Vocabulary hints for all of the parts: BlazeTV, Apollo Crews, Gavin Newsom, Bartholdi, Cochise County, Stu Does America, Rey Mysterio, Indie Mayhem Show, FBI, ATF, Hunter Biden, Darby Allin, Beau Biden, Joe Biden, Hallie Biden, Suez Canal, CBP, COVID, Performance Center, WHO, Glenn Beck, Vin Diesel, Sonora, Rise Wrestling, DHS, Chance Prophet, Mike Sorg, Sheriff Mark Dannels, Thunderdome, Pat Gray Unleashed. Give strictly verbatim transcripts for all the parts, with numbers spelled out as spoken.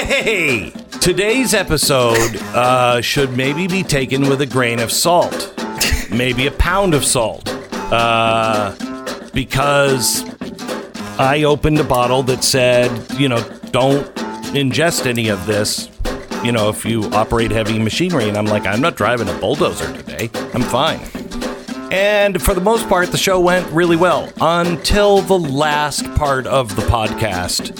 Hey! Today's episode uh, should maybe be taken with a grain of salt. Maybe a pound of salt. Uh, because I opened a bottle that said, you know, don't ingest any of this, you know, if you operate heavy machinery. And I'm like, I'm not driving a bulldozer today. I'm fine. And for the most part, the show went really well until the last part of the podcast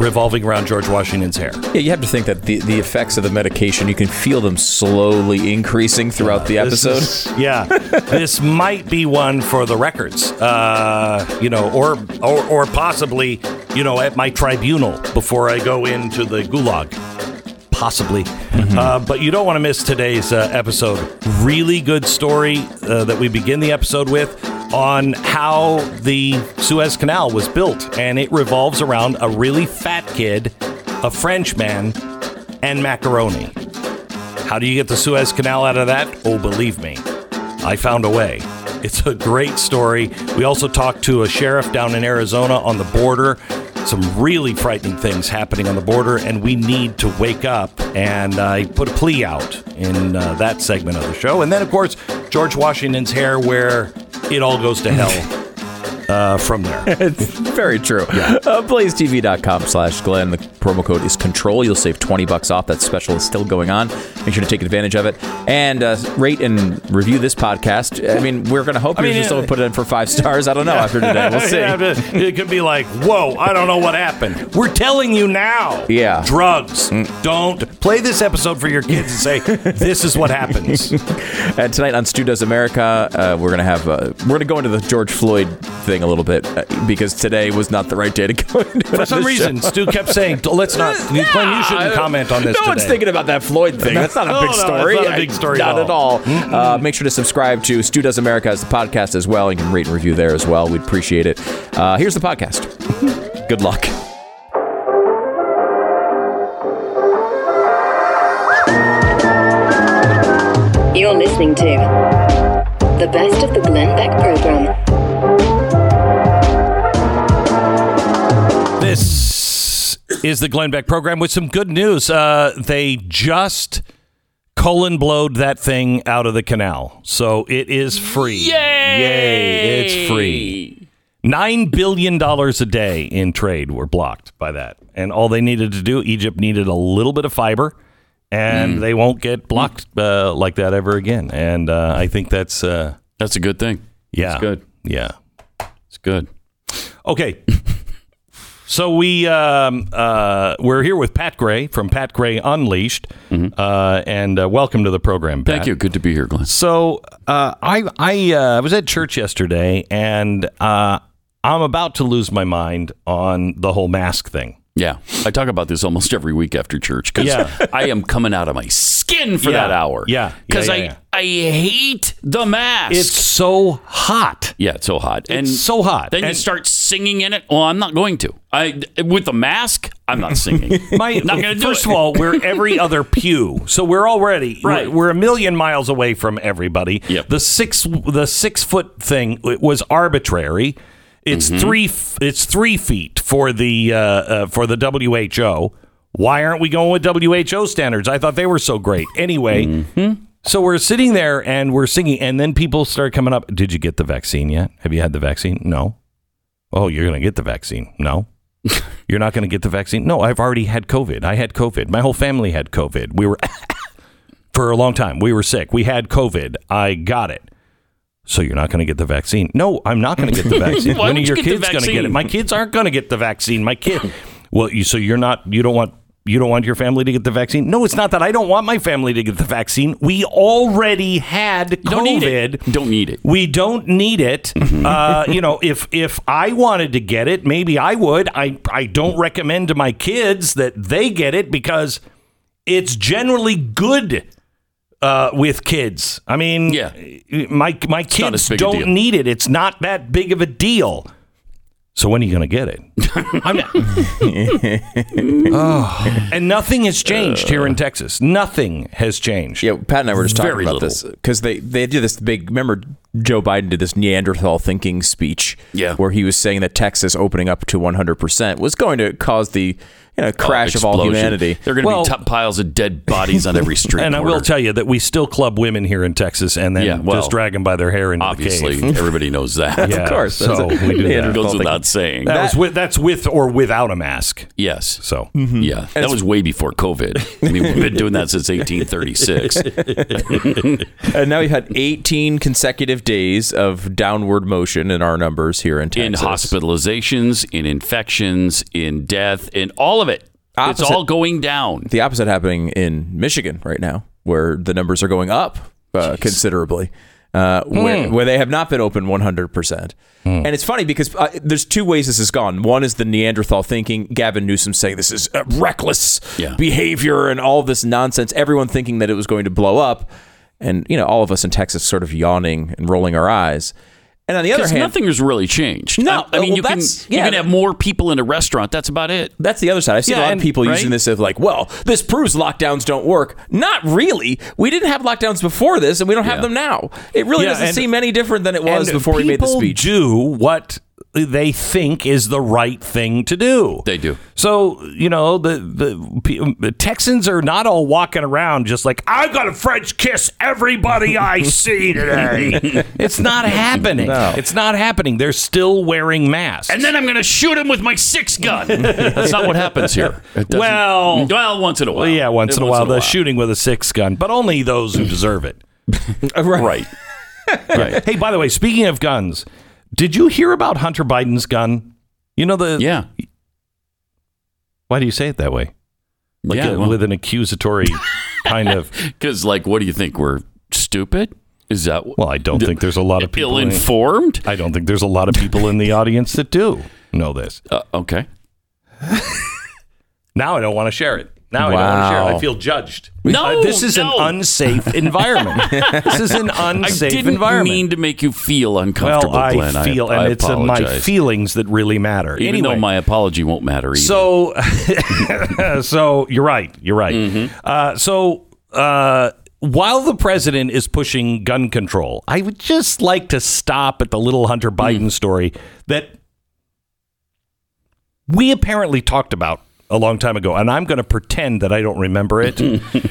revolving around George Washington's hair. Yeah, you have to think that the, the effects of the medication, you can feel them slowly increasing throughout uh, the episode. This is, yeah. This might be one for the records, uh, you know, or, or, or possibly, you know, at my tribunal before I go into the gulag. Possibly. Mm-hmm. Uh, but you don't want to miss today's uh, episode. Really good story uh, that we begin the episode with on how the Suez Canal was built. And it revolves around a really fat kid, a Frenchman, and macaroni. How do you get the Suez Canal out of that? Oh, believe me, I found a way. It's a great story. We also talked to a sheriff down in Arizona on the border. Some really frightening things happening on the border, and we need to wake up. And I uh, put a plea out in uh, that segment of the show. And then, of course, George Washington's hair, where it all goes to hell uh, from there. It's very true. Yeah. Uh, BlazeTV.com slash Glenn. The promo code is Control. You'll save twenty bucks off. That special is still going on. Make sure to take advantage of it. And uh, rate and review this podcast. I mean, we're going to hope I you're mean, just yeah. put it in for five stars. I don't know yeah. after today. We'll see. Yeah, it could be like, whoa, I don't know what happened. We're telling you now. Yeah. Drugs. Mm. Don't play this episode for your kids and say, this is what happens. And tonight on Stu Does America, uh, we're going to have, uh, we're going to go into the George Floyd thing a little bit uh, because today was not the right day to go into it. For some reason, show. Stu kept saying, let's not, yeah. Glenn, you shouldn't comment on this no today. No one's thinking about that Floyd thing. That's not a big no, no, story. It's not a big story I, at not all. At all. Uh, make sure to subscribe to Stu Does America as the podcast as well. You can rate and review there as well. We'd appreciate it. Uh, here's the podcast. Good luck. You're listening to the best of the Glenn Beck program. This is the Glenn Beck program with some good news. Uh, they just colon blowed that thing out of the canal. So it is free. Yay! Yay! It's free. Nine billion dollars a day in trade were blocked by that. And all they needed to do, Egypt needed a little bit of fiber. And mm. they won't get blocked uh, like that ever again. And uh, I think that's... Uh, that's a good thing. Yeah. It's good. Yeah. It's good. Okay. So we, um, uh, we're here with Pat Gray from Pat Gray Unleashed. Mm-hmm. Uh, and uh, welcome to the program, Pat. Thank you. Good to be here, Glenn. So uh, I, I uh, was at church yesterday, and uh, I'm about to lose my mind on the whole mask thing. Yeah, I talk about this almost every week after church because yeah. I am coming out of my skin for yeah. that hour. Yeah, because yeah, yeah, yeah. I I hate the mask. It's so hot. Yeah, it's so hot. And it's so hot. Then and you start singing in it. Well, I'm not going to. I with the mask, I'm not singing. my, not gonna do first it. of all, we're every other pew, so we're already right. We're, we're a million miles away from everybody. Yep. The six the six foot thing was arbitrary. It's mm-hmm. three. It's three feet for the uh, uh, for the W H O. Why aren't we going with W H O standards? I thought they were so great. Anyway, mm-hmm. so we're sitting there and we're singing, and then people start coming up. Did you get the vaccine yet? Have you had the vaccine? No. Oh, you're going to get the vaccine? No. You're not going to get the vaccine? No. I've already had COVID. I had COVID. My whole family had COVID. We were for a long time. We were sick. We had COVID. I got it. So you're not going to get the vaccine? No, I'm not going to get the vaccine. When are your you kids going to get it? My kids aren't going to get the vaccine. My kid. Well, you, so you're not. You don't want. You don't want your family to get the vaccine? No, it's not that I don't want my family to get the vaccine. We already had COVID. Don't need it. Don't need it. We don't need it. uh, you know, if if I wanted to get it, maybe I would. I I don't recommend to my kids that they get it because it's generally good. Uh, with kids. I mean, yeah. my my kids don't need it. It's not that big of a deal. So when are you going to get it? I'm not. oh. And nothing has changed uh, here in Texas. Nothing has changed. Yeah, Pat and I were just talking Very about little. this because they, they did this big, remember Joe Biden did this Neanderthal thinking speech yeah. where he was saying that Texas opening up to one hundred percent was going to cause the you know, crash uh, of all humanity. There are going to well, be t- piles of dead bodies on every street. And corner. I will tell you that we still club women here in Texas and then yeah, well, just drag them by their hair into the cave. Obviously, everybody knows that. Yeah, of course. So we do that. It goes without saying. That that, was with, that's with or without a mask. Yes. So, mm-hmm. yeah, that was way before COVID. I mean, we've been doing that since eighteen thirty-six. And now we've had eighteen consecutive days of downward motion in our numbers here in Texas. In hospitalizations, in infections, in death, in all of it. Opposite. It's all going down. The opposite happening in Michigan right now, where the numbers are going up uh, considerably, uh, mm. where, where they have not been open one hundred percent. Mm. And it's funny because uh, there's two ways this has gone. One is the Neanderthal thinking, Gavin Newsom saying this is uh, reckless yeah. behavior and all this nonsense, everyone thinking that it was going to blow up. And, you know, all of us in Texas sort of yawning and rolling our eyes. And on the other hand, nothing has really changed. No, I, I mean, well, you can yeah, you can have more people in a restaurant. That's about it. That's the other side. I've seen yeah, a lot and, of people right? using this as like, well, this proves lockdowns don't work. Not really. We didn't have lockdowns before this, and we don't yeah. have them now. It really yeah, doesn't and, seem any different than it was before we made the speech. People do what they think is the right thing to do. They do. So, you know, the, the, the Texans are not all walking around just like, I've got to French kiss everybody I see today. It's not happening. No. It's not happening. They're still wearing masks. And then I'm going to shoot him with my six gun. That's not what happens here. Well, well, once in a while. Well, yeah, once, in, once a while, in a while. They're shooting with a six gun, but only those who deserve it. Right. Right. Right. Hey, by the way, speaking of guns, did you hear about Hunter Biden's gun? You know the... Yeah. Why do you say it that way? Like yeah, a, well, with an accusatory kind of... Because, like, what do you think? We're stupid? Is that... Well, I don't d- think there's a lot of people... Ill-informed? In, I don't think there's a lot of people in the audience that do know this. Uh, okay. Now I don't want to share it. Now wow. I don't want to share it. I feel judged. No, uh, This is no. an unsafe environment. This is an unsafe I didn't environment. Mean to make you feel uncomfortable, well, I Glenn. feel, I, and I it's uh, my feelings that really matter. Even anyway, though my apology won't matter either. So, so you're right. You're right. Mm-hmm. Uh, so uh, while the president is pushing gun control, I would just like to stop at the little Hunter Biden mm. story that we apparently talked about a long time ago, and I'm going to pretend that I don't remember it.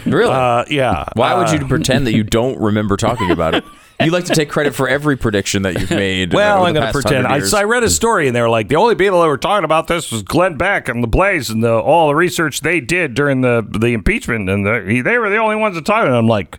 Really? Uh, yeah. Why uh, would you pretend that you don't remember talking about it? You like to take credit for every prediction that you've made. Well, uh, I'm going to pretend. I, so I read a story, and they were like, the only people that were talking about this was Glenn Beck and the Blaze and the, all the research they did during the, the impeachment, and the, they were the only ones that talked. And I'm like,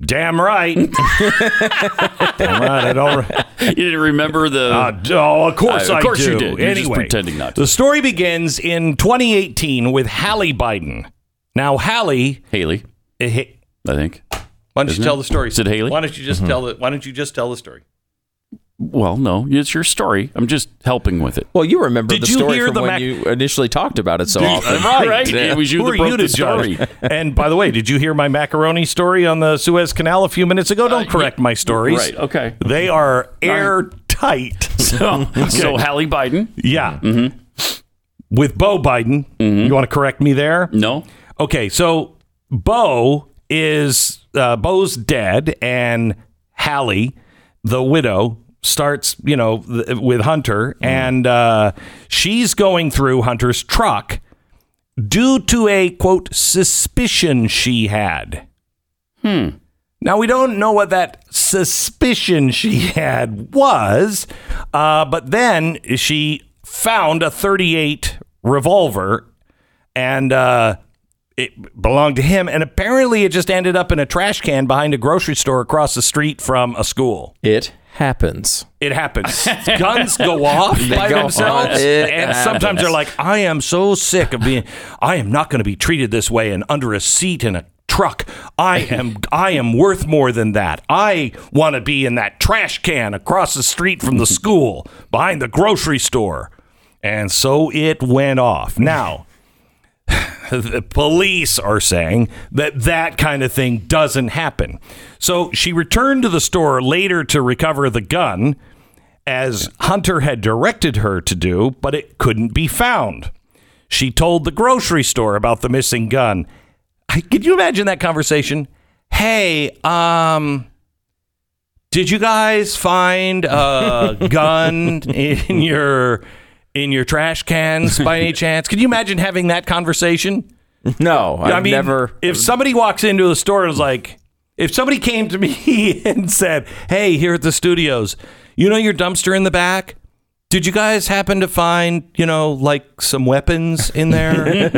damn right. Damn right. I don't re- you didn't remember the... Uh, oh, of course uh, I do. Of course do. You did. You're anyway, just pretending not to. The story begins in twenty eighteen with Hallie Biden. Now, Hallie... Haley, uh, ha- I think. Why don't Isn't you tell it? the story? Is it Haley? Why don't you just mm-hmm. tell the? Why don't you just tell the story? Well, no, it's your story. I'm just helping with it. Well, you remember Did the you story from the when Mac- you initially talked about it so Did, often. Right, right. Yeah. It was you Who that broke you the story. And by the way, did you hear my macaroni story on the Suez Canal a few minutes ago? Don't uh, correct yeah, my stories. Right, okay. They are airtight. So, okay. so Hallie Biden. Yeah. Mm-hmm. With Beau Biden. Mm-hmm. You want to correct me there? No. Okay, so Beau is, uh, Beau's dead, and Hallie, the widow, starts, you know, th- with Hunter, mm. and uh, she's going through Hunter's truck due to a, quote, suspicion she had. Hmm. Now, we don't know what that suspicion she had was, uh, but then she found a thirty-eight revolver, and uh, it belonged to him, and apparently it just ended up in a trash can behind a grocery store across the street from a school. It happens. It happens. Guns go off by go themselves. And happens. Sometimes they're like, I am so sick of being, I am not going to be treated this way and under a seat in a truck. I am, I am worth more than that. I want to be in that trash can across the street from the school behind the grocery store. And so it went off. Now, the police are saying that that kind of thing doesn't happen. So she returned to the store later to recover the gun, as Hunter had directed her to do, but it couldn't be found. She told the grocery store about the missing gun. Could you imagine that conversation? Hey, um... did you guys find a gun in your... in your trash cans by any chance? Can you imagine having that conversation? No, I've I mean, never. If somebody walks into the store and is like, if somebody came to me and said, hey, here at the studios, you know your dumpster in the back? Did you guys happen to find, you know, like some weapons in there?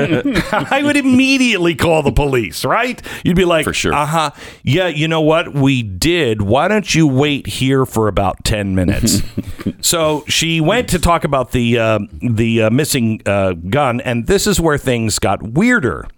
I would immediately call the police, right? You'd be like, for sure. Uh-huh. Yeah, you know what? We did. Why don't you wait here for about ten minutes? So she went to talk about the, uh, the uh, missing uh, gun, and this is where things got weirder.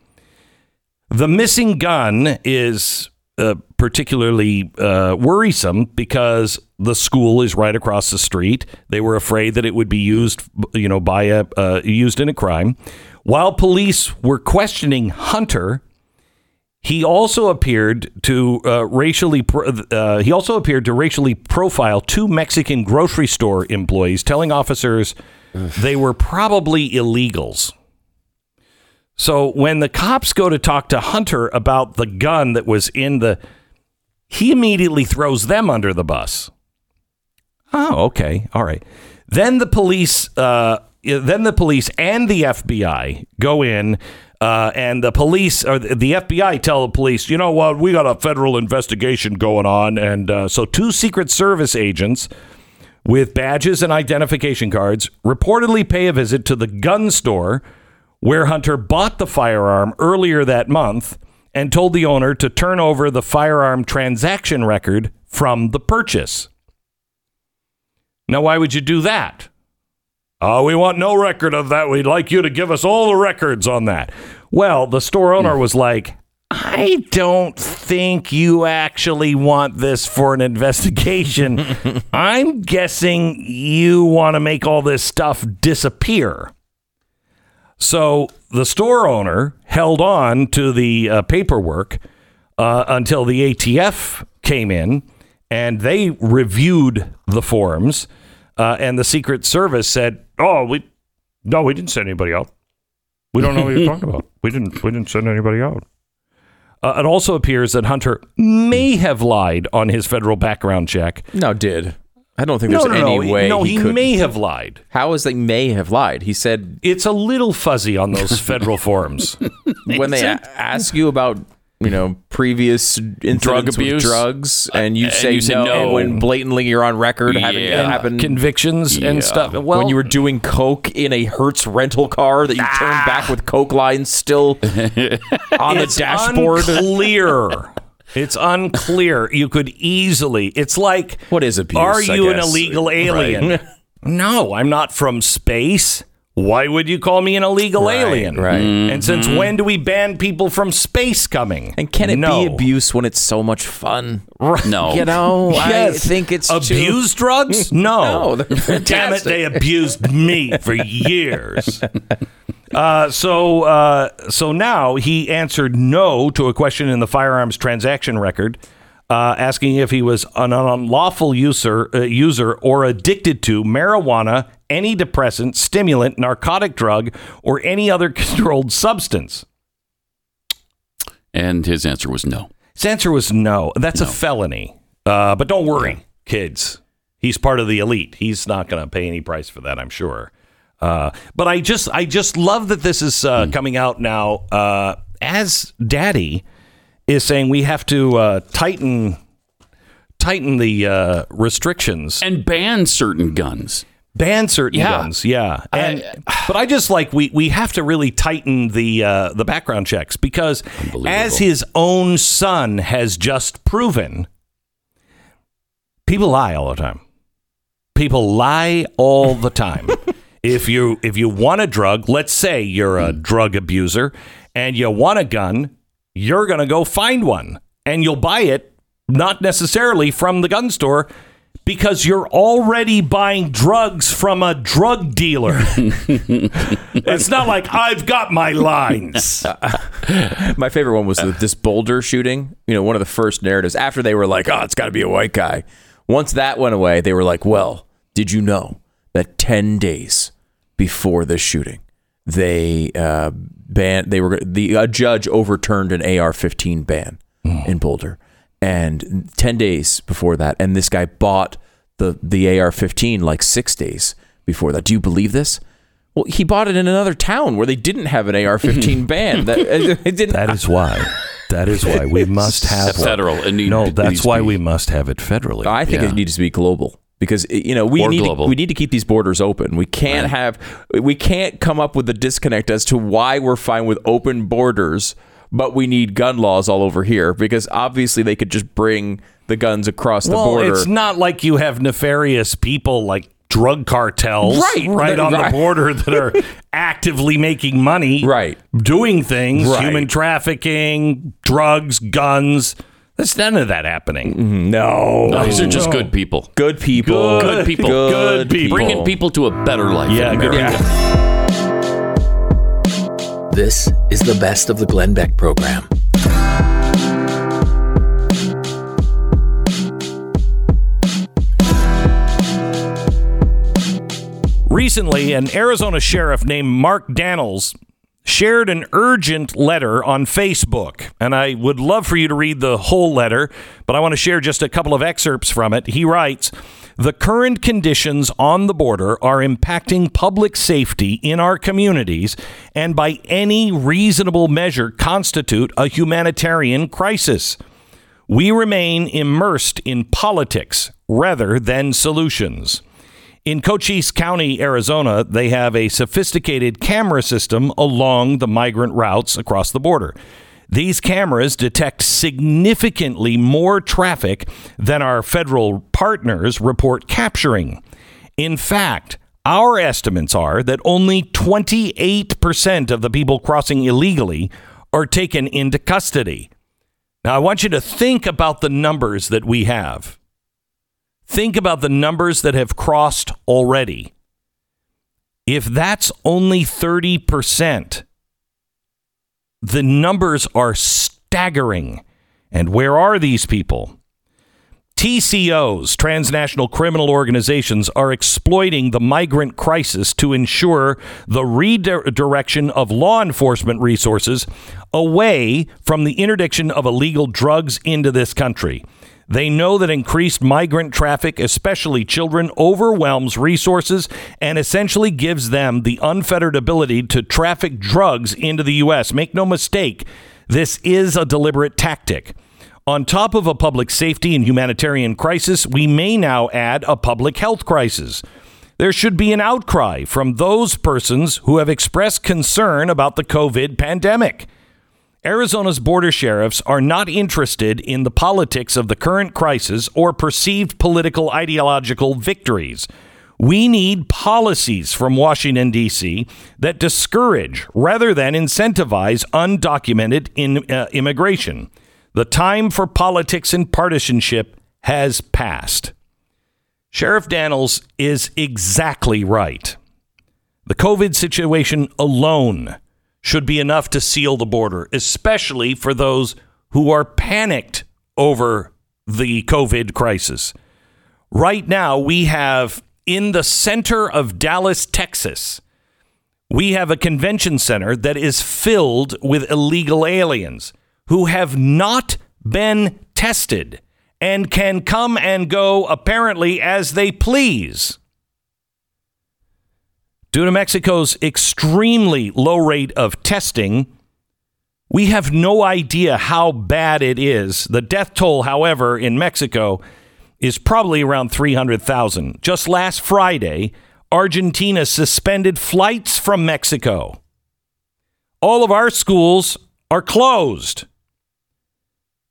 The missing gun is uh, particularly uh, worrisome because the school is right across the street. They were afraid that it would be used, you know, by a uh, used in a crime. While police were questioning Hunter, he also appeared to uh, racially pro- uh, he also appeared to racially profile two Mexican grocery store employees, telling officers they were probably illegals. So when the cops go to talk to Hunter about the gun that was in the, he immediately throws them under the bus. Oh, okay. All right. Then the police, uh, then the police and the F B I go in, uh, and the police or the F B I tell the police, you know what, we got a federal investigation going on. And uh, so two Secret Service agents with badges and identification cards reportedly pay a visit to the gun store where Hunter bought the firearm earlier that month and told the owner to turn over the firearm transaction record from the purchase. Now, why would you do that? Oh, we want no record of that. We'd like you to give us all the records on that. Well, the store owner was like, I don't think you actually want this for an investigation. I'm guessing you want to make all this stuff disappear. So the store owner held on to the uh, paperwork uh, until the A T F came in and they reviewed the forms. Uh, and the Secret Service said, "Oh, we no, we didn't send anybody out. We don't know what you're talking about. We didn't. We didn't send anybody out." Uh, it also appears that Hunter may have lied on his federal background check. No, did I don't think there's no, no, any no. way. No, he, he could. may have lied. How is they may have lied? He said it's a little fuzzy on those federal forms when they a- ask you about, you know, previous drug abuse, drugs, and you uh, say, and you say no, no when blatantly you're on record yeah. having happened. convictions yeah. and stuff. Well, when you were doing coke in a Hertz rental car that you ah. turned back with coke lines still on the dashboard. Unclear. It's unclear. You could easily. It's like, what is abuse? Are you an illegal alien? Right. No, I'm not from space. Why would you call me an illegal right, alien? Right. Mm-hmm. And since when do we ban people from space coming? And can it no. be abuse when it's so much fun? Right. No. You know, yes. I think it's abuse too... drugs? No. no Damn it, they abused me for years. uh, so uh, so now he answered no to a question in the firearms transaction record, uh, asking if he was an unlawful user, uh, user or addicted to marijuana, any depressant, stimulant, narcotic drug, or any other controlled substance. And his answer was no. His answer was no. That's no. a felony. Uh, but don't worry, kids. He's part of the elite. He's not going to pay any price for that, I'm sure. Uh, but I just, I just love that this is uh, mm. coming out now. Uh, as Daddy is saying, we have to uh, tighten, tighten the uh, restrictions and ban certain guns. Ban certain yeah. guns, yeah. And, I, but I just like, we, we have to really tighten the uh, the background checks because as his own son has just proven, people lie all the time. People lie all the time. if you if you want a drug, let's say you're a drug abuser and you want a gun, you're going to go find one and you'll buy it, not necessarily from the gun store, because you're already buying drugs from a drug dealer. It's not like I've got my lines. Uh, my favorite one was the, this Boulder shooting. You know, one of the first narratives after they were like, oh, it's got to be a white guy. Once that went away, they were like, well, did you know that ten days before this shooting, they uh, banned, they were, the a judge overturned an A R fifteen ban mm. in Boulder. And ten days before that. And this guy bought the, the A R fifteen like six days before that. Do you believe this? Well, he bought it in another town where they didn't have an A R fifteen ban. That, it didn't. That is why. That is why we must have federal. It need, no, that's why be. we must have it federally. I think yeah. it needs to be global because you know we or need to, we need to keep these borders open. We can't right. have we can't come up with a disconnect as to why we're fine with open borders, but we need gun laws all over here because obviously they could just bring the guns across the well, border. It's not like you have nefarious people like drug cartels right, right on right. the border that are actively making money, right. doing things, right. human trafficking, drugs, guns. There's none of that happening. Mm-hmm. No. no. These are just no. good people. Good people. Good people. Good, good people. Bringing people to a better life. Yeah, good yeah. This is the best of the Glenn Beck program. Recently, an Arizona sheriff named Mark Dannels shared an urgent letter on Facebook, and I would love for you to read the whole letter, but I want to share just a couple of excerpts from it. He writes, "The current conditions on the border are impacting public safety in our communities and by any reasonable measure constitute a humanitarian crisis. We remain immersed in politics rather than solutions. In Cochise County, Arizona, they have a sophisticated camera system along the migrant routes across the border. These cameras detect significantly more traffic than our federal partners report capturing. In fact, our estimates are that only twenty-eight percent of the people crossing illegally are taken into custody." Now, I want you to think about the numbers that we have. Think about the numbers that have crossed already. If that's only thirty percent, the numbers are staggering. And where are these people? T C Os, transnational criminal organizations, are exploiting the migrant crisis to ensure the redirection of law enforcement resources away from the interdiction of illegal drugs into this country. They know that increased migrant traffic, especially children, overwhelms resources and essentially gives them the unfettered ability to traffic drugs into the U S. Make no mistake, this is a deliberate tactic. On top of a public safety and humanitarian crisis, we may now add a public health crisis. There should be an outcry from those persons who have expressed concern about the COVID pandemic. Arizona's border sheriffs are not interested in the politics of the current crisis or perceived political ideological victories. We need policies from Washington, D C that discourage rather than incentivize undocumented in, uh, immigration. The time for politics and partisanship has passed. Sheriff Dannels is exactly right. The COVID situation alone should be enough to seal the border, especially for those who are panicked over the COVID crisis. Right now, we have in the center of Dallas, Texas, we have a convention center that is filled with illegal aliens who have not been tested and can come and go apparently as they please. Due to Mexico's extremely low rate of testing, we have no idea how bad it is. The death toll, however, in Mexico is probably around three hundred thousand. Just last Friday, Argentina suspended flights from Mexico. All of our schools are closed.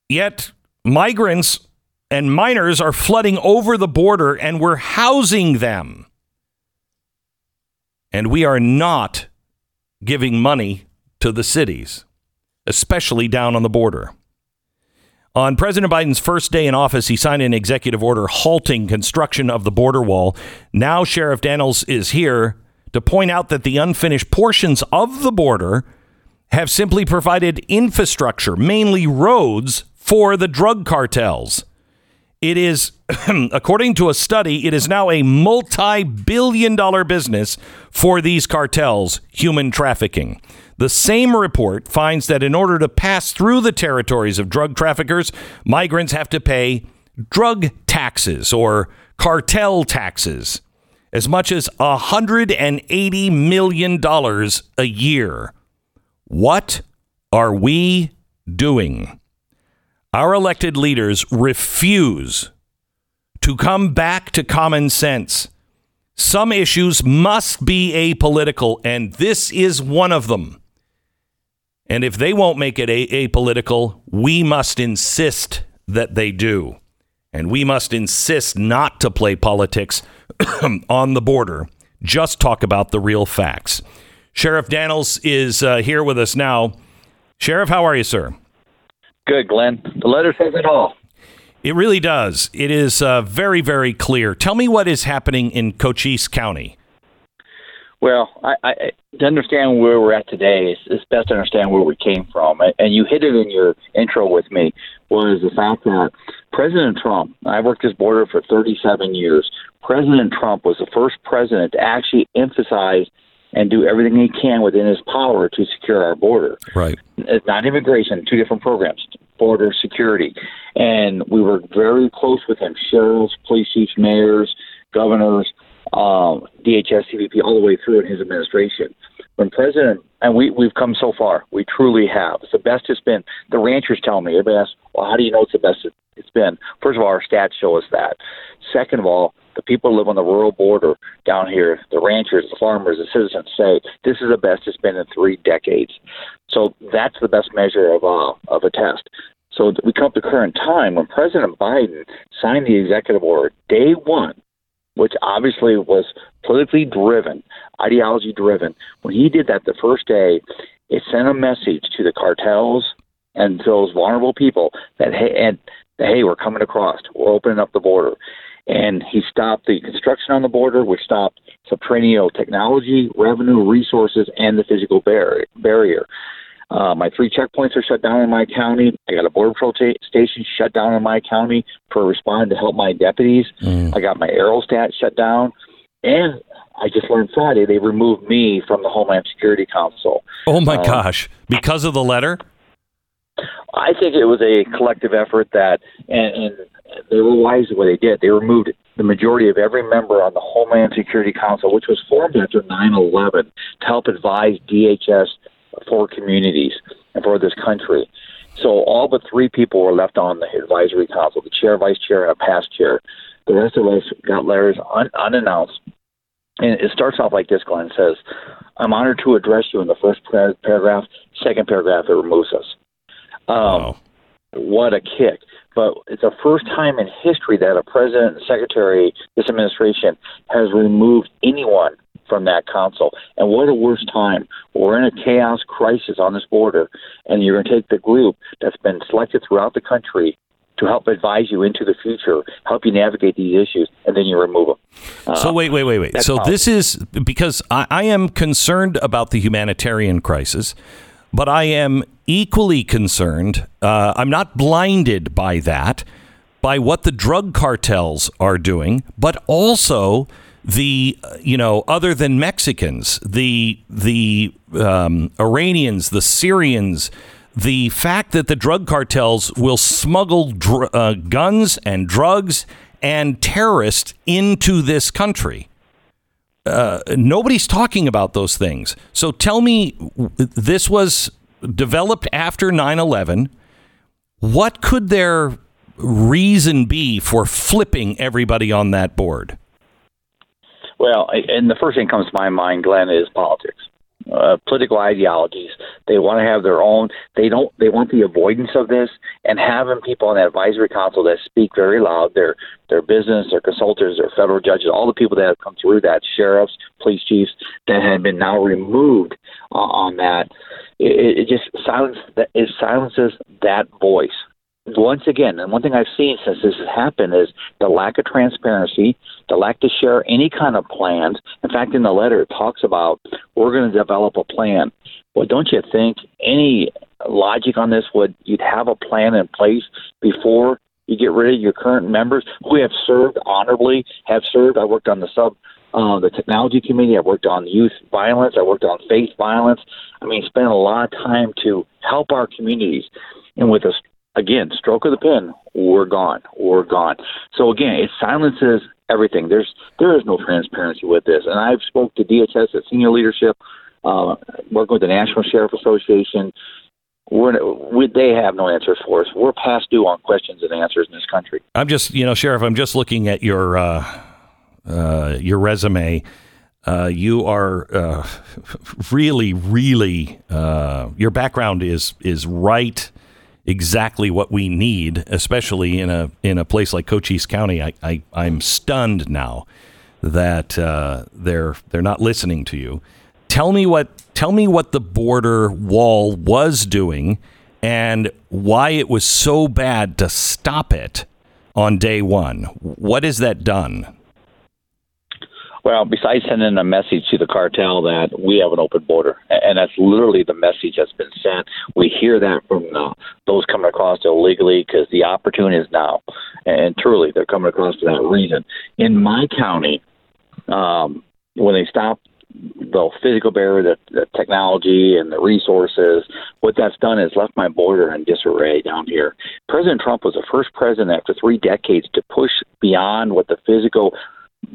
Yet migrants and minors are flooding over the border and we're housing them. And we are not giving money to the cities, especially down on the border. On President Biden's first day in office, he signed an executive order halting construction of the border wall. Now Sheriff Dannels is here to point out that the unfinished portions of the border have simply provided infrastructure, mainly roads, for the drug cartels. It is, according to a study, it is now a multi-billion dollar business for these cartels, human trafficking. The same report finds that in order to pass through the territories of drug traffickers, migrants have to pay drug taxes or cartel taxes. as much as one hundred eighty million dollars a year. What are we doing? Our elected leaders refuse to come back to common sense. Some issues must be apolitical, and this is one of them. And if they won't make it a- apolitical, we must insist that they do. And we must insist not to play politics on the border. Just talk about the real facts. Sheriff Dannels is uh, here with us now. Sheriff, how are you, sir? Good, Glenn. The letter says it all. It really does. It is uh, very, very clear. Tell me what is happening in Cochise County. Well, I, I, to understand where we're at today, it's, it's best to understand where we came from. And you hit it in your intro with me, was the fact that President Trump, I worked this border for thirty-seven years. President Trump was the first president to actually emphasize and do everything he can within his power to secure our border. Right. Not immigration, two different programs, border security. And we were very close with him, sheriffs, police chiefs, mayors, governors, Um, D H S, C B P, all the way through in his administration. When President, and we, we've come so far, we truly have. It's the best it's been. The ranchers tell me, everybody asks, well, how do you know it's the best it's been? First of all, our stats show us that. Second of all, the people who live on the rural border down here, the ranchers, the farmers, the citizens say, this is the best it's been in three decades. So that's the best measure of uh, of a test. So we come to current time when President Biden signed the executive order day one, which obviously was politically driven, ideology driven. When he did that the first day, it sent a message to the cartels and those vulnerable people that, hey, and, hey, we're coming across. We're opening up the border. And he stopped the construction on the border, which stopped subterranean technology, revenue, resources, and the physical bar- barrier. Uh, my three checkpoints are shut down in my county. I got a border patrol t- station shut down in my county for responding to help my deputies. Mm. I got my aerostat shut down. And I just learned Friday they removed me from the Homeland Security Council. Oh, my um, gosh. Because of the letter? I think it was a collective effort that, and, and they were wise in what they did. They removed the majority of every member on the Homeland Security Council, which was formed after nine eleven to help advise D H S for communities and for this country. So all but three people were left on the advisory council, the chair, vice chair, and a past chair. The rest of us got letters un- unannounced. And it starts off like this, Glenn. It says, I'm honored to address you in the first par- paragraph. Second paragraph, it removes us. Um, wow. What a kick. But it's the first time in history that a president and secretary, this administration, has removed anyone from that council. And what a worse time. We're in a chaos crisis on this border, and you're going to take the group that's been selected throughout the country to help advise you into the future, help you navigate these issues, and then you remove them. Uh, so wait, wait, wait, wait. So policy. This is because I, I am concerned about the humanitarian crisis, but I am equally concerned. Uh, I'm not blinded by that, by what the drug cartels are doing, but also the, you know, other than Mexicans, the the um, Iranians, the Syrians, the fact that the drug cartels will smuggle dr- uh, guns and drugs and terrorists into this country. Uh, nobody's talking about those things. So tell me, this was developed after nine eleven. What could their reason be for flipping everybody on that board? Well, and the first thing that comes to my mind, Glenn, is politics, uh, political ideologies. They want to have their own. They don't. They want the avoidance of this, and having people on that advisory council that speak very loud, their their business, their consultants, their federal judges, all the people that have come through that, sheriffs, police chiefs that have been now removed uh, on that. It, it just silences. It silences that voice. Once again, and one thing I've seen since this has happened is the lack of transparency, the lack to share any kind of plans. In fact, in the letter, it talks about we're going to develop a plan. Well, don't you think any logic on this would you'd have a plan in place before you get rid of your current members who have served honorably, have served. I worked on the sub, uh, the technology committee. I worked on youth violence. I worked on faith violence. I mean, spent a lot of time to help our communities, and with a Again, stroke of the pen, we're gone. We're gone. So, again, it silences everything. There's there is no transparency with this. And I've spoke to D H S at senior leadership, uh, working with the National Sheriff Association. We're we, they have no answers for us. We're past due on questions and answers in this country. I'm just, you know, Sheriff, I'm just looking at your uh, uh, your resume. Uh, you are uh, really, really, uh, your background is is right, exactly what we need, especially in a in a place like Cochise County. I, I I'm stunned now that uh, they're they're not listening to you. Tell me what tell me what the border wall was doing and why it was so bad to stop it on day one. What has that done? Well, besides sending a message to the cartel that we have an open border, and that's literally the message that's been sent. We hear that from uh, those coming across illegally because the opportunity is now, and truly they're coming across for that reason. In my county, um, when they stopped the physical barrier, the, the technology and the resources, what that's done is left my border in disarray down here. President Trump was the first president after three decades to push beyond what the physical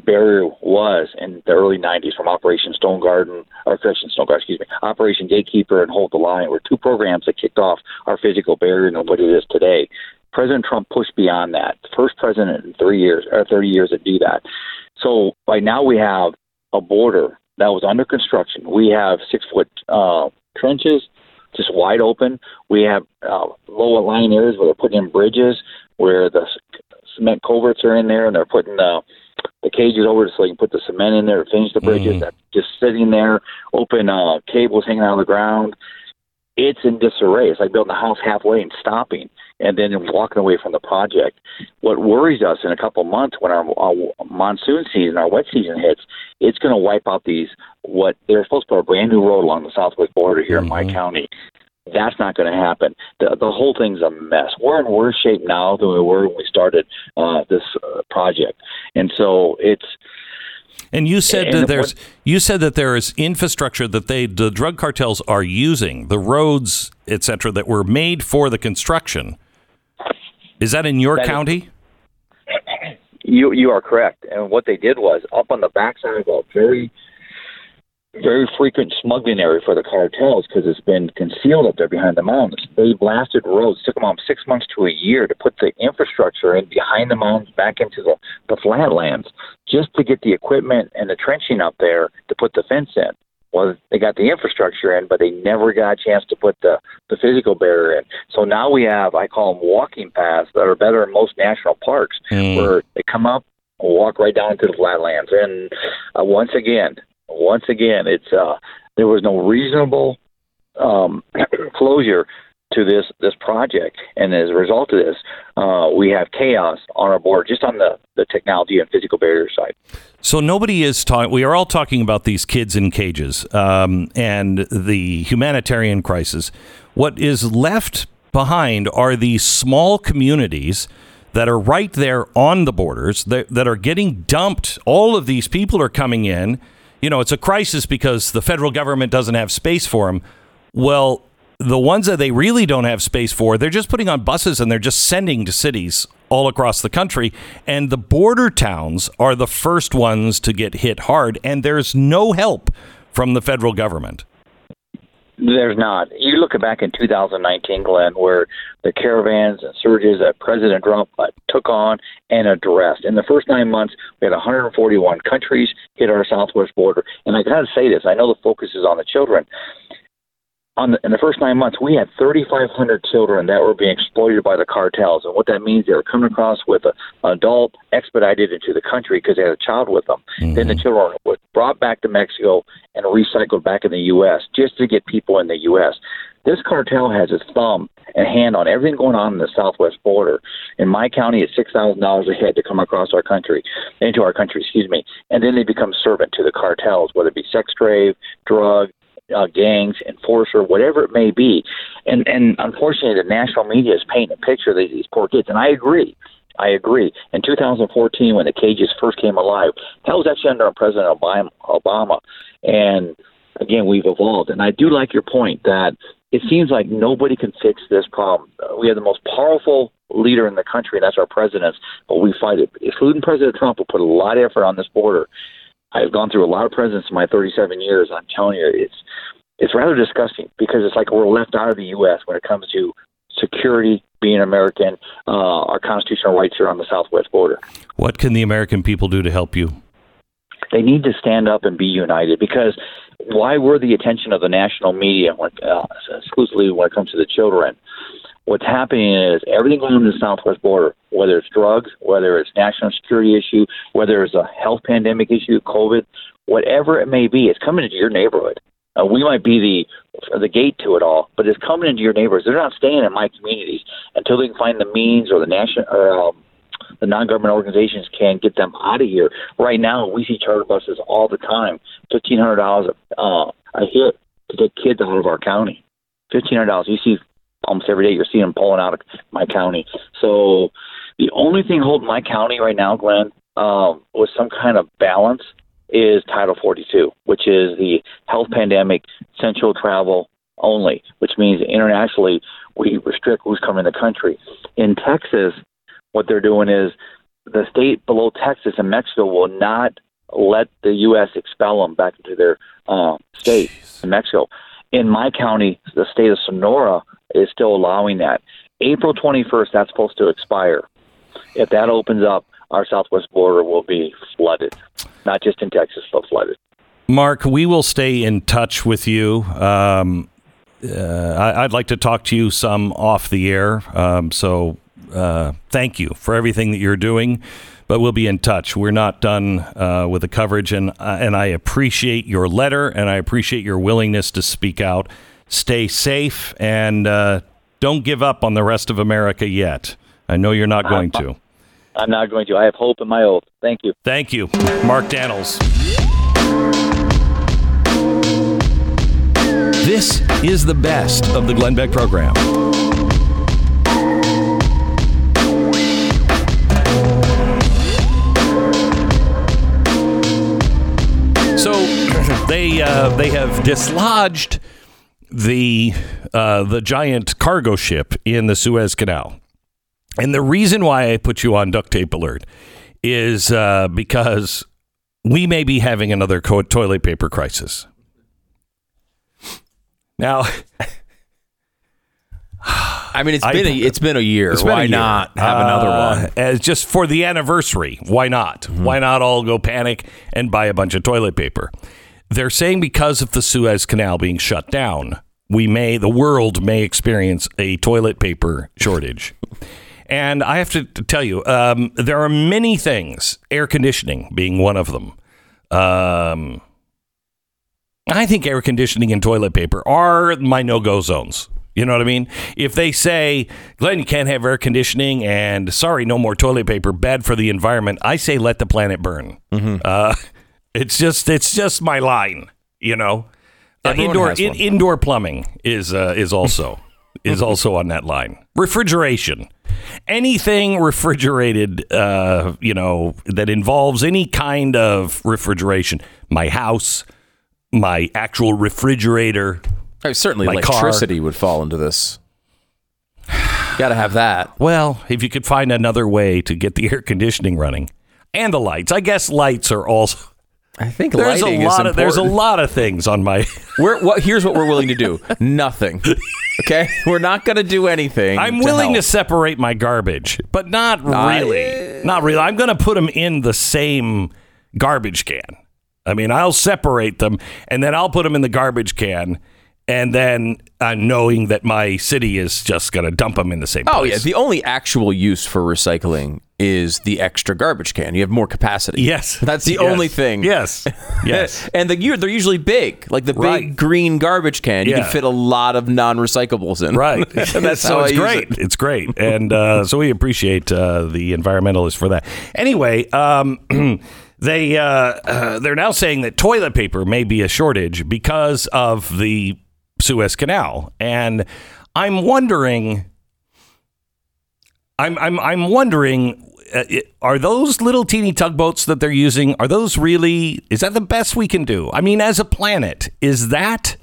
barrier was in the early nineties from Operation Stone Garden, or correction, Stone Garden, excuse me, Operation Gatekeeper and Hold the Line were two programs that kicked off our physical barrier and what it is today. President Trump pushed beyond that. The first president in three years or thirty years to do that. So by now we have a border that was under construction. We have six foot uh, trenches just wide open. We have uh, low lying areas where they're putting in bridges where the cement culverts are in there and they're putting the uh, the cages over so they can put the cement in there to finish the bridges. Mm-hmm. That's just sitting there, open uh, cables hanging out of the ground. It's in disarray. It's like building a house halfway and stopping and then walking away from the project. What worries us in a couple months when our, our monsoon season, our wet season hits, it's going to wipe out these, what they're supposed to put a brand new road along the southwest border here mm-hmm. in my county. That's not going to happen. The, the whole thing's a mess. We're in worse shape now than we were when we started uh, this uh, project, and so it's. And you said and that there's. What, you said that there is infrastructure that they, the drug cartels, are using, the roads, et cetera, that were made for the construction. Is that in your that county? Is, you you are correct. And what they did was up on the backside of a very. very frequent smuggling area for the cartels because it's been concealed up there behind the mountains. They blasted roads. It took them six months to a year to put the infrastructure in behind the mountains back into the, the flatlands just to get the equipment and the trenching up there to put the fence in. Well, they got the infrastructure in, but they never got a chance to put the, the physical barrier in. So now we have, I call them walking paths that are better in most national parks mm. where they come up and walk right down into the flatlands. And uh, once again, Once again, it's uh, there was no reasonable um, closure to this, this project. And as a result of this, uh, we have chaos on our board, just on the, the technology and physical barrier side. So nobody is talking. We are all talking about these kids in cages um, and the humanitarian crisis. What is left behind are these small communities that are right there on the borders that, that are getting dumped. All of these people are coming in. You know, it's a crisis because the federal government doesn't have space for them. Well, the ones that they really don't have space for, they're just putting on buses and they're just sending to cities all across the country. And the border towns are the first ones to get hit hard. And there's no help from the federal government. There's not. You look back in two thousand nineteen, Glenn, where the caravans and surges that President Trump took on and addressed. In the first nine months, we had one hundred forty-one countries hit our southwest border. And I got to say this, I know the focus is on the children. On the, in the first nine months, we had three thousand five hundred children that were being exploited by the cartels. And what that means, they were coming across with a, an adult expedited into the country because they had a child with them. Mm-hmm. Then the children were brought back to Mexico and recycled back in the U S just to get people in the U S. This cartel has its thumb and hand on everything going on in the southwest border. In my county, it's six thousand dollars a head to come across our country, into our country, excuse me. And then they become servant to the cartels, whether it be sex trade, drug, Uh, gangs, enforcer, whatever it may be. And and unfortunately, the national media is painting a picture of these poor kids. And I agree. I agree. In two thousand fourteen, when the cages first came alive, that was actually under President Obama. And again, we've evolved. And I do like your point that it seems like nobody can fix this problem. We have the most powerful leader in the country, and that's our presidents. But we fight it. Including President Trump, will put a lot of effort on this border. I've gone through a lot of presidents in my thirty-seven years. I'm telling you, it's it's rather disgusting, because it's like we're left out of the U S when it comes to security, being American, uh, our constitutional rights here on the southwest border. What can the American people do to help you? They need to stand up and be united, because why were the attention of the national media when, uh, exclusively when it comes to the children? What's happening is everything going on the southwest border, whether it's drugs, whether it's national security issue, whether it's a health pandemic issue, COVID, whatever it may be, it's coming into your neighborhood. Uh, we might be the the gate to it all, but it's coming into your neighborhoods. They're not staying in my communities until they can find the means, or the national or, um, the non-government organizations can get them out of here. Right now, we see charter buses all the time, fifteen hundred dollars uh, a hit to take kids out of our county. fifteen hundred dollars. You see almost every day, you're seeing them pulling out of my county. So the only thing holding my county right now, Glenn, uh, with some kind of balance is Title forty-two, which is the health pandemic, essential travel only, which means internationally we restrict who's coming in the country. In Texas, what they're doing is the state below Texas and Mexico will not let the U S expel them back into their uh, state in Mexico. In my county, the state of Sonora is still allowing that. April twenty-first, that's supposed to expire. If that opens up, our southwest border will be flooded, not just in Texas, but flooded. Mark, we will stay in touch with you. Um, uh, I'd like to talk to you some off the air. Um, so uh, thank you for everything that you're doing, but we'll be in touch. We're not done uh, with the coverage, and, uh, and I appreciate your letter, and I appreciate your willingness to speak out. Stay safe, and uh, don't give up on the rest of America yet. I know you're not going to. I'm not going to. I have hope in my oath. Thank you. Thank you. Mark Dannels. This is the best of the Glenn Beck program. So they uh, they have dislodged the uh, the giant cargo ship in the Suez Canal. And the reason why I put you on duct tape alert is uh, because we may be having another co- toilet paper crisis. Now, I mean, it's been I, a, it's been a year. Been why a year. Not have another uh, one? As just for the anniversary. Why not? Mm-hmm. Why not all go panic and buy a bunch of toilet paper? They're saying because of the Suez Canal being shut down, we may the world may experience a toilet paper shortage. And I have to tell you, um, there are many things, air conditioning being one of them. Um, I think air conditioning and toilet paper are my no-go zones. You know what I mean? If they say, Glenn, you can't have air conditioning, and sorry, no more toilet paper, bad for the environment, I say let the planet burn. Mm-hmm. Uh, it's just it's just my line, you know. Uh, indoor in, indoor plumbing is uh, is also is also on that line. Refrigeration. Anything refrigerated, uh, you know, that involves any kind of refrigeration. My house, my actual refrigerator. Oh, certainly electricity car. Would fall into this. Got to have that. Well, if you could find another way to get the air conditioning running and the lights. I guess lights are also... I think there's lighting a lot is important. Of, there's a lot of things on my... we're, well, here's what we're willing to do. Nothing. Okay? We're not going to do anything. I'm to willing help. to separate my garbage, but not really. I... Not really. I'm going to put them in the same garbage can. I mean, I'll separate them, and then I'll put them in the garbage can, and then uh, knowing that my city is just going to dump them in the same place. Oh, yeah. The only actual use for recycling is the extra garbage can. You have more capacity. Yes. That's the yes. only thing. Yes. Yes. And the, they're usually big, like the right. big green garbage can. You yeah. can fit a lot of non-recyclables in. Right. That's That's so it's great. It. It's great. And uh, so we appreciate uh, the environmentalists for that. Anyway, um, they, uh, uh, they're now saying that toilet paper may be a shortage because of the Suez Canal. And I'm wondering... I'm I'm I'm wondering, uh, it, are those little teeny tugboats that they're using? Are those really? Is that the best we can do? I mean, as a planet, is that?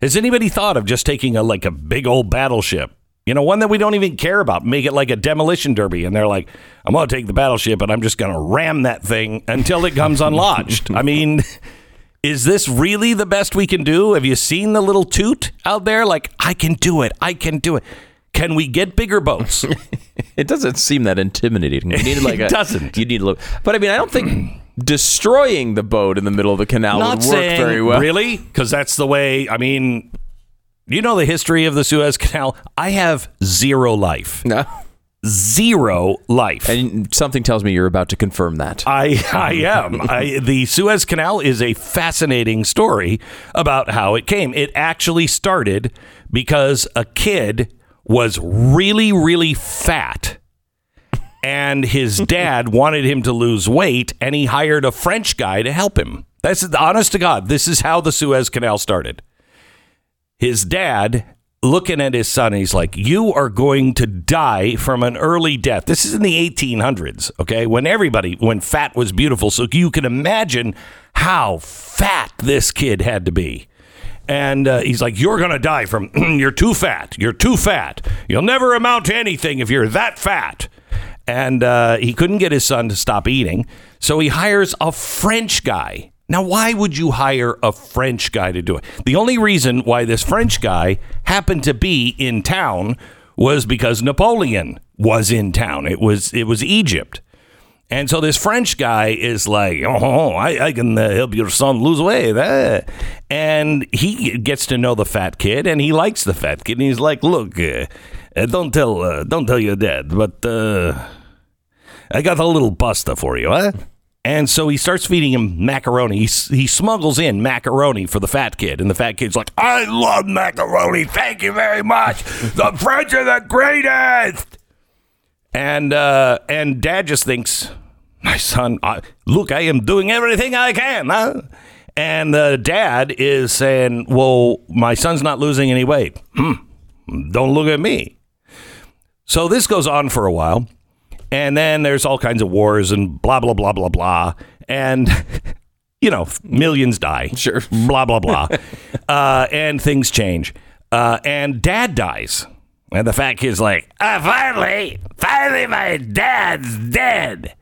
Has anybody thought of just taking a like a big old battleship You know, one that we don't even care about. Make it like a demolition derby. And they're like, I'm going to take the battleship and I'm just going to ram that thing until it comes unlodged. I mean, is this really the best we can do? Have you seen the little toot out there? Like, I can do it. I can do it. Can we get bigger boats? It doesn't seem that intimidating. You need like it a, doesn't. You need a little. But I mean, I don't think destroying the boat in the middle of the canal Not would work saying, very well. Really? Because that's the way, I mean... You know the history of the Suez Canal? I have zero life. No. Zero life. And something tells me you're about to confirm that. I, I am. I, the Suez Canal is a fascinating story about how it came. It actually started because a kid was really, really fat. And his dad wanted him to lose weight, and he hired a French guy to help him. That's honest to God. This is how the Suez Canal started. His dad looking at his son, he's like, you are going to die from an early death. This is in the eighteen hundreds, okay, when everybody, when fat was beautiful. So you can imagine how fat this kid had to be. And uh, he's like, you're going to die from, you're too fat. You're too fat. You'll never amount to anything if you're that fat. And uh, he couldn't get his son to stop eating. So he hires a French guy. Now, why would you hire a French guy to do it? The only reason why this French guy happened to be in town was because Napoleon was in town. It was it was Egypt. And so this French guy is like, oh, I, I can uh, help your son lose weight. Eh. And he gets to know the fat kid, and he likes the fat kid. And he's like, look, uh, don't tell uh, don't tell your dad, but uh, I got a little pasta for you, huh? And so he starts feeding him macaroni. He, he smuggles in macaroni for the fat kid. And the fat kid's like, I love macaroni. Thank you very much. The French are the greatest. And uh, and dad just thinks, my son, I, look, I am doing everything I can. Huh? And the dad is saying, well, my son's not losing any weight. Hmm. Don't look at me. So this goes on for a while. And then there's all kinds of wars and blah, blah, blah, blah, blah. And, you know, millions die. Sure. Blah, blah, blah. uh, and things change. Uh, and dad dies. And the fat kid's like, oh, finally, finally my dad's dead.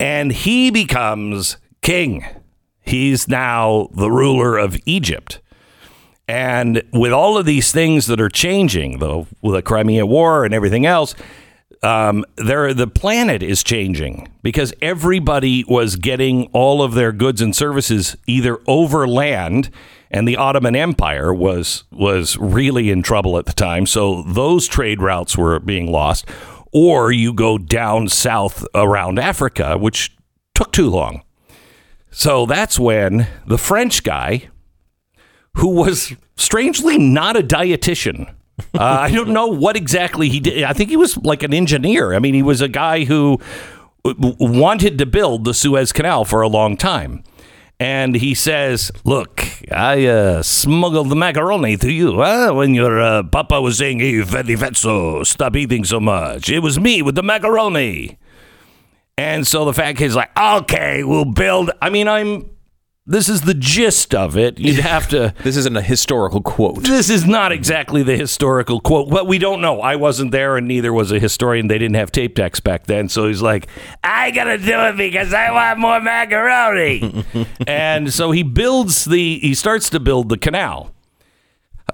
And he becomes king. He's now the ruler of Egypt. And with all of these things that are changing, the, the Crimea War and everything else, Um, there, the planet is changing because everybody was getting all of their goods and services either over land, and the Ottoman Empire was was really in trouble at the time. So those trade routes were being lost, or you go down south around Africa, which took too long. So that's when the French guy, who was strangely not a dietitian. uh, I don't know what exactly he did. I think he was like an engineer. I mean, he was a guy who w- wanted to build the Suez Canal for a long time. And he says, look, I uh, smuggled the macaroni to you huh? when your uh, papa was saying, hey, fatty fatso, stop eating so much. It was me with the macaroni. And so the fat kid's like, okay, we'll build. I mean, I'm. This is the gist of it. You'd have to... This isn't a historical quote. This is not exactly the historical quote, but we don't know. I wasn't there, and neither was a historian. They didn't have tape decks back then, so he's like, I gotta do it because I want more macaroni. And so he builds the... He starts to build the canal.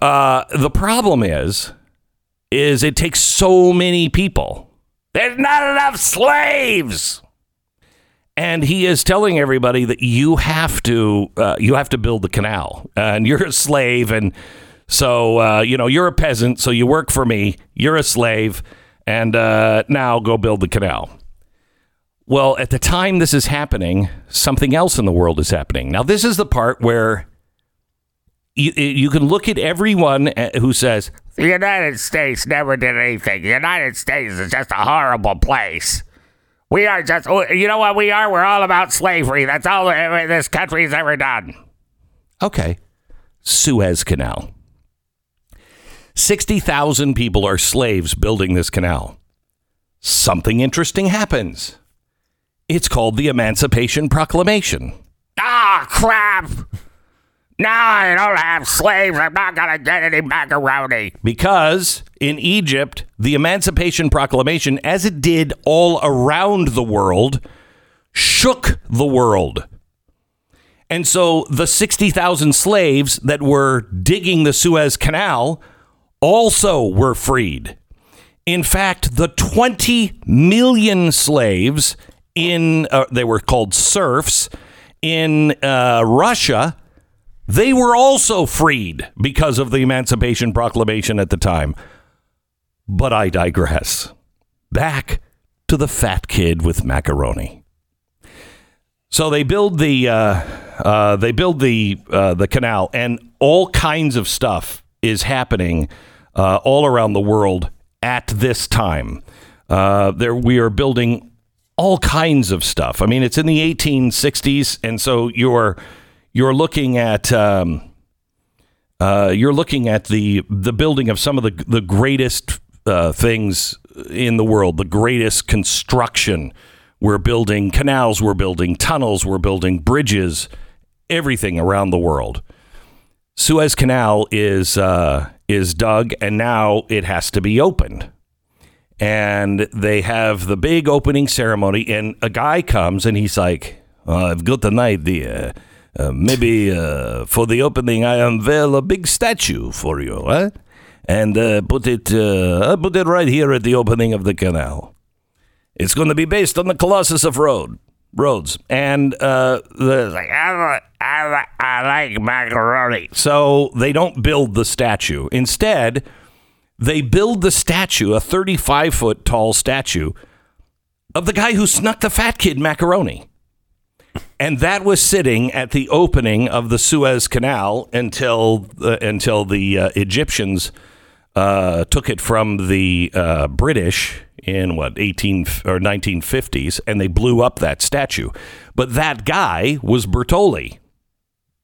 Uh, the problem is, is it takes so many people. There's not enough slaves! And he is telling everybody that you have to uh, you have to build the canal and you're a slave. And so, uh, you know, you're a peasant. So you work for me. You're a slave. And uh, now go build the canal. Well, at the time this is happening, something else in the world is happening. Now, this is the part where you, you can look at everyone who says the United States never did anything. The United States is just a horrible place. We are just, you know what we are? We're all about slavery. That's all this country's ever done. Okay. Suez Canal. sixty thousand people are slaves building this canal. Something interesting happens. It's called the Emancipation Proclamation. Ah, crap. No, I don't have slaves. I'm not going to get any macaroni. Because in Egypt, the Emancipation Proclamation, as it did all around the world, shook the world. And so the sixty thousand slaves that were digging the Suez Canal also were freed. In fact, the twenty million slaves in, uh, they were called serfs, in uh, Russia, they were also freed because of the Emancipation Proclamation at the time. But I digress. Back to the fat kid with macaroni. So they build the uh, uh, they build the uh, the canal, and all kinds of stuff is happening uh, all around the world at this time. Uh, there we are building all kinds of stuff. I mean, it's in the eighteen sixties, and so you're you're looking at um, uh, you're looking at the the building of some of the the greatest uh, things in the world, the greatest construction. We're building canals, we're building tunnels, we're building bridges, everything around the world. Suez Canal is uh, is dug, and now it has to be opened. And they have the big opening ceremony, and a guy comes and he's like, oh, I've got an idea. Uh, maybe uh, for the opening, I unveil a big statue for you, huh? And uh, put it, uh, I put it right here at the opening of the canal. It's going to be based on the Colossus of Rhodes. Roads. And uh, the, like, I, I, I like macaroni. So they don't build the statue. Instead, they build the statue, a thirty-five foot tall statue of the guy who snuck the fat kid macaroni. And that was sitting at the opening of the Suez Canal until uh, until the uh, Egyptians uh, took it from the uh, British in what, eighteen or nineteen fifties, and they blew up that statue. But that guy was Bartholdi.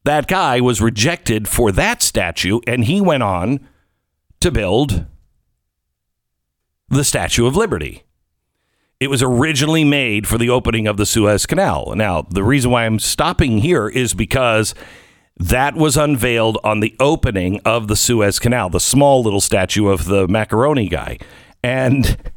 That guy was rejected for that statue, and he went on to build the Statue of Liberty. It was originally made for the opening of the Suez Canal. Now, the reason why I'm stopping here is because that was unveiled on the opening of the Suez Canal, the small little statue of the macaroni guy. And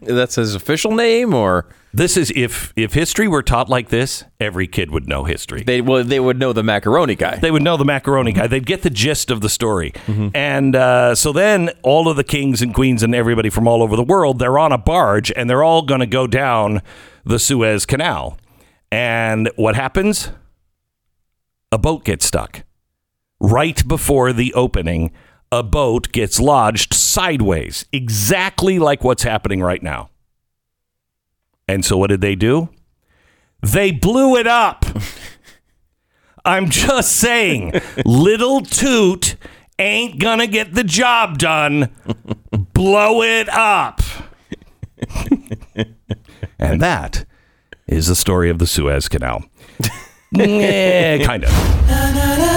that's his official name, or this is if if history were taught like this, every kid would know history. They well, they would know the macaroni guy. They would know the macaroni guy. They'd get the gist of the story. Mm-hmm. And uh, so then all of the kings and queens and everybody from all over the world, they're on a barge and they're all going to go down the Suez Canal. And what happens? A boat gets stuck right before the opening. A boat gets lodged sideways, exactly like what's happening right now. And so what did they do? They blew it up. I'm just saying, little toot ain't gonna get the job done. Blow it up. And that is the story of the Suez Canal. Yeah, kind of.